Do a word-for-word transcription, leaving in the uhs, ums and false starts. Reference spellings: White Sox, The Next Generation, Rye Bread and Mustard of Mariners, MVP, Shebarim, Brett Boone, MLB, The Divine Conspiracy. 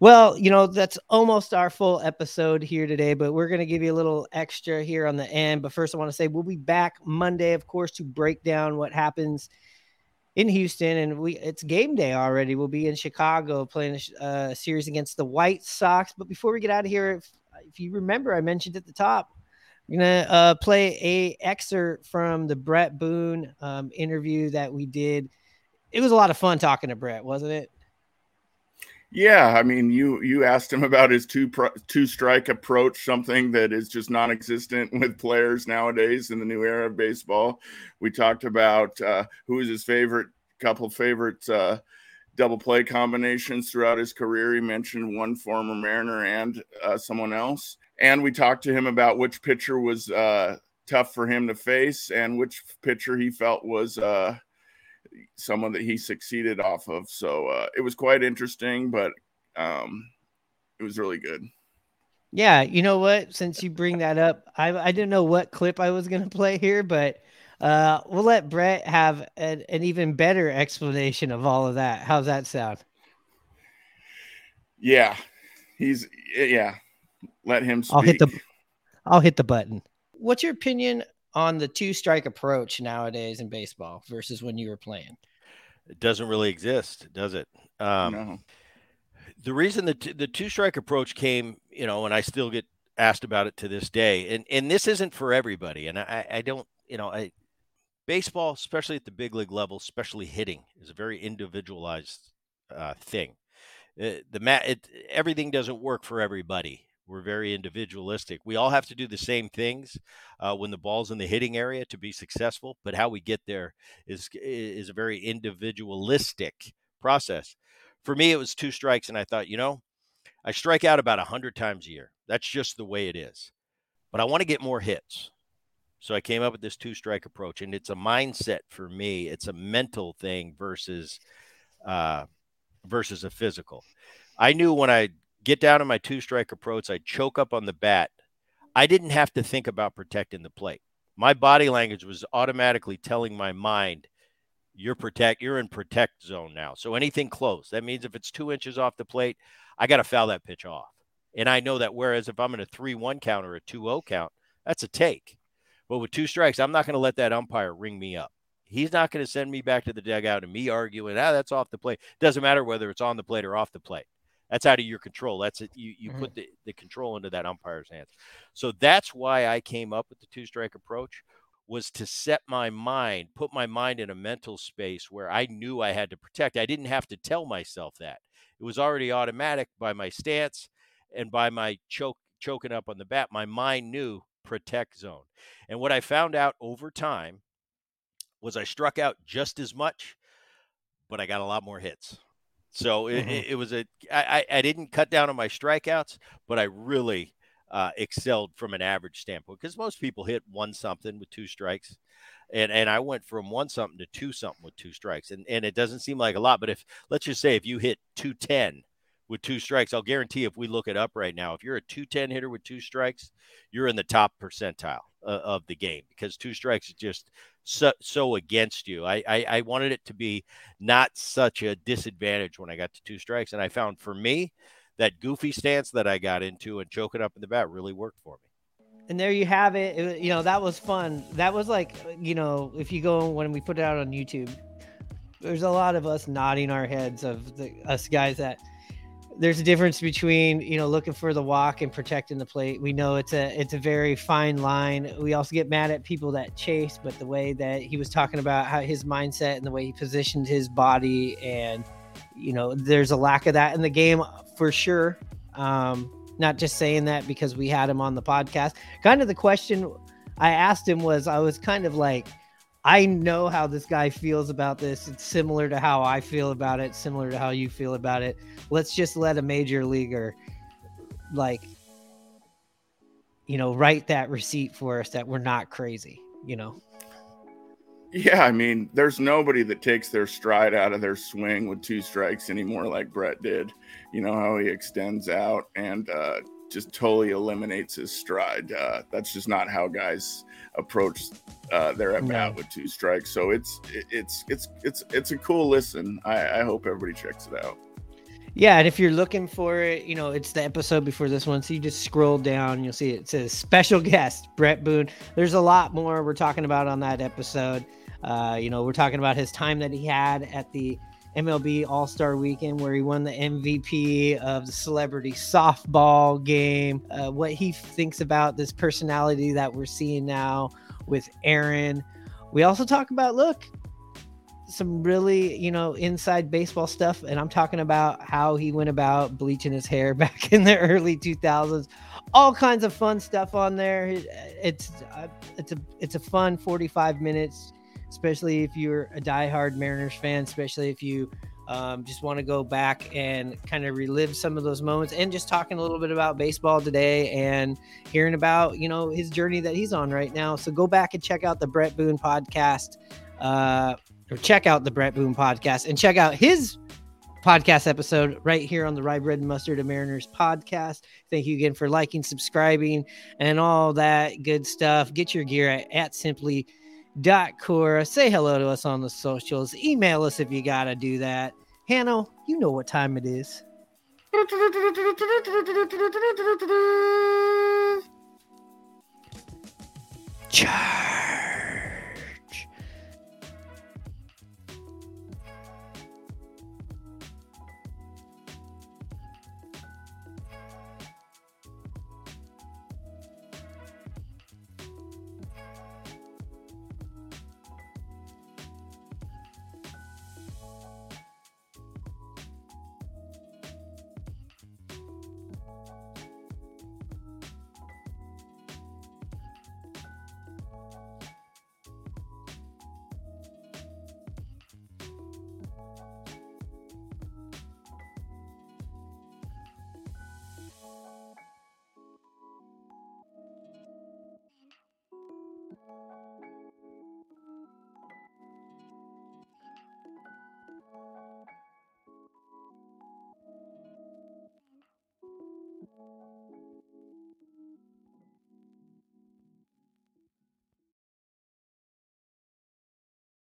Well, you know, that's almost our full episode here today, but we're going to give you a little extra here on the end. But first, I want to say we'll be back Monday, of course, to break down what happens in Houston. And we it's game day already. We'll be in Chicago playing a uh, series against the White Sox. But before we get out of here, if, if you remember, I mentioned at the top, I'm going to uh, play a excerpt from the Brett Boone um, interview that we did. It was a lot of fun talking to Brett, wasn't it? Yeah, I mean, you you asked him about his two pro, two strike approach, something that is just non-existent with players nowadays in the new era of baseball. We talked about uh, who is his favorite couple favorite uh, double play combinations throughout his career. He mentioned one former Mariner and uh, someone else, and we talked to him about which pitcher was uh, tough for him to face and which pitcher he felt was Uh, someone that he succeeded off of. So uh, it was quite interesting, but um, it was really good. Yeah. You know what, since you bring that up, I, I didn't know what clip I was going to play here, but uh, we'll let Brett have an, an even better explanation of all of that. How's that sound? Yeah, he's yeah. Let him speak. I'll hit the, I'll hit the button. What's your opinion on the two strike approach nowadays in baseball versus when you were playing? It doesn't really exist, does it? Um, no. The reason that the two strike approach came, you know, and I still get asked about it to this day, and, and this isn't for everybody. And I, I don't, you know, I, baseball, especially at the big league level, especially hitting, is a very individualized uh, thing. Uh, the mat, it, everything doesn't work for everybody. We're very individualistic. We all have to do the same things uh, when the ball's in the hitting area to be successful, but how we get there is is a very individualistic process. For me, it was two strikes, and I thought, you know, I strike out about one hundred times a year. That's just the way it is. But I want to get more hits. So I came up with this two-strike approach, and it's a mindset for me. It's a mental thing versus uh, versus a physical. I knew when I get down to my two-strike approach, I choke up on the bat, I didn't have to think about protecting the plate. My body language was automatically telling my mind, you're protect, you're in protect zone now. So anything close, that means if it's two inches off the plate, I got to foul that pitch off. And I know that, whereas if I'm in a three one count or a two oh count, that's a take. But with two strikes, I'm not going to let that umpire ring me up. He's not going to send me back to the dugout and me arguing, ah, that's off the plate. Doesn't matter whether it's on the plate or off the plate. That's out of your control. That's it. You, you mm-hmm. put the, the control into that umpire's hands. So that's why I came up with the two-strike approach, was to set my mind, put my mind in a mental space where I knew I had to protect. I didn't have to tell myself that. It was already automatic by my stance and by my choke choking up on the bat. My mind knew protect zone. And what I found out over time was I struck out just as much, but I got a lot more hits. So it, mm-hmm. it was a, I, I didn't cut down on my strikeouts, but I really uh, excelled from an average standpoint, because most people hit one something with two strikes. And, and I went from one something to two something with two strikes. And, and it doesn't seem like a lot, but if, let's just say if you hit two ten with two strikes, I'll guarantee if we look it up right now, if you're a two ten hitter with two strikes, you're in the top percentile uh, of the game, because two strikes is just so, so against you. I, I, I wanted it to be not such a disadvantage when I got to two strikes. And I found for me that goofy stance that I got into and choking up in the bat really worked for me. And there you have it. It you know, that was fun. That was like, you know, if you go, when we put it out on YouTube, there's a lot of us nodding our heads of the us guys that, there's a difference between, you know, looking for the walk and protecting the plate. We know it's a, it's a very fine line. We also get mad at people that chase, but the way that he was talking about how his mindset and the way he positioned his body, and, you know, there's a lack of that in the game for sure. Um, not just saying that because we had him on the podcast. Kind of the question I asked him was, I was kind of like, I know how this guy feels about this. It's similar to how I feel about it, similar to how you feel about it. Let's just let a major leaguer, like, you know, write that receipt for us that we're not crazy, you know? Yeah, I mean, there's nobody that takes their stride out of their swing with two strikes anymore like Brett did. You know, how he extends out and uh, just totally eliminates his stride. Uh, that's just not how guys approach uh, their at bat no. with two strikes. So it's it's it's it's it's a cool listen. I, I hope everybody checks it out. Yeah, and if you're looking for it, you know, it's the episode before this one. So you just scroll down, you'll see it says special guest Brett Boone. There's a lot more we're talking about on that episode. Uh, you know, we're talking about his time that he had at the M L B All-Star Weekend, where he won the M V P of the celebrity softball game, uh, what he thinks about this personality that we're seeing now with Aaron. We also talk about, look, some really, you know, inside baseball stuff. And I'm talking about how he went about bleaching his hair back in the early two thousands, all kinds of fun stuff on there. It's, it's a, it's a fun forty-five minutes, especially if you're a diehard Mariners fan, especially if you um, just want to go back and kind of relive some of those moments, and just talking a little bit about baseball today and hearing about, you know, his journey that he's on right now. So go back and check out the Brett Boone podcast, uh, or check out the Brett Boone podcast and check out his podcast episode right here on the Rye Bread and Mustard of Mariners podcast. Thank you again for liking, subscribing, and all that good stuff. Get your gear at, at Simply Dot Cora. Say hello to us on the socials. Email us if you gotta do that. Hanno, you know what time it is. Charge.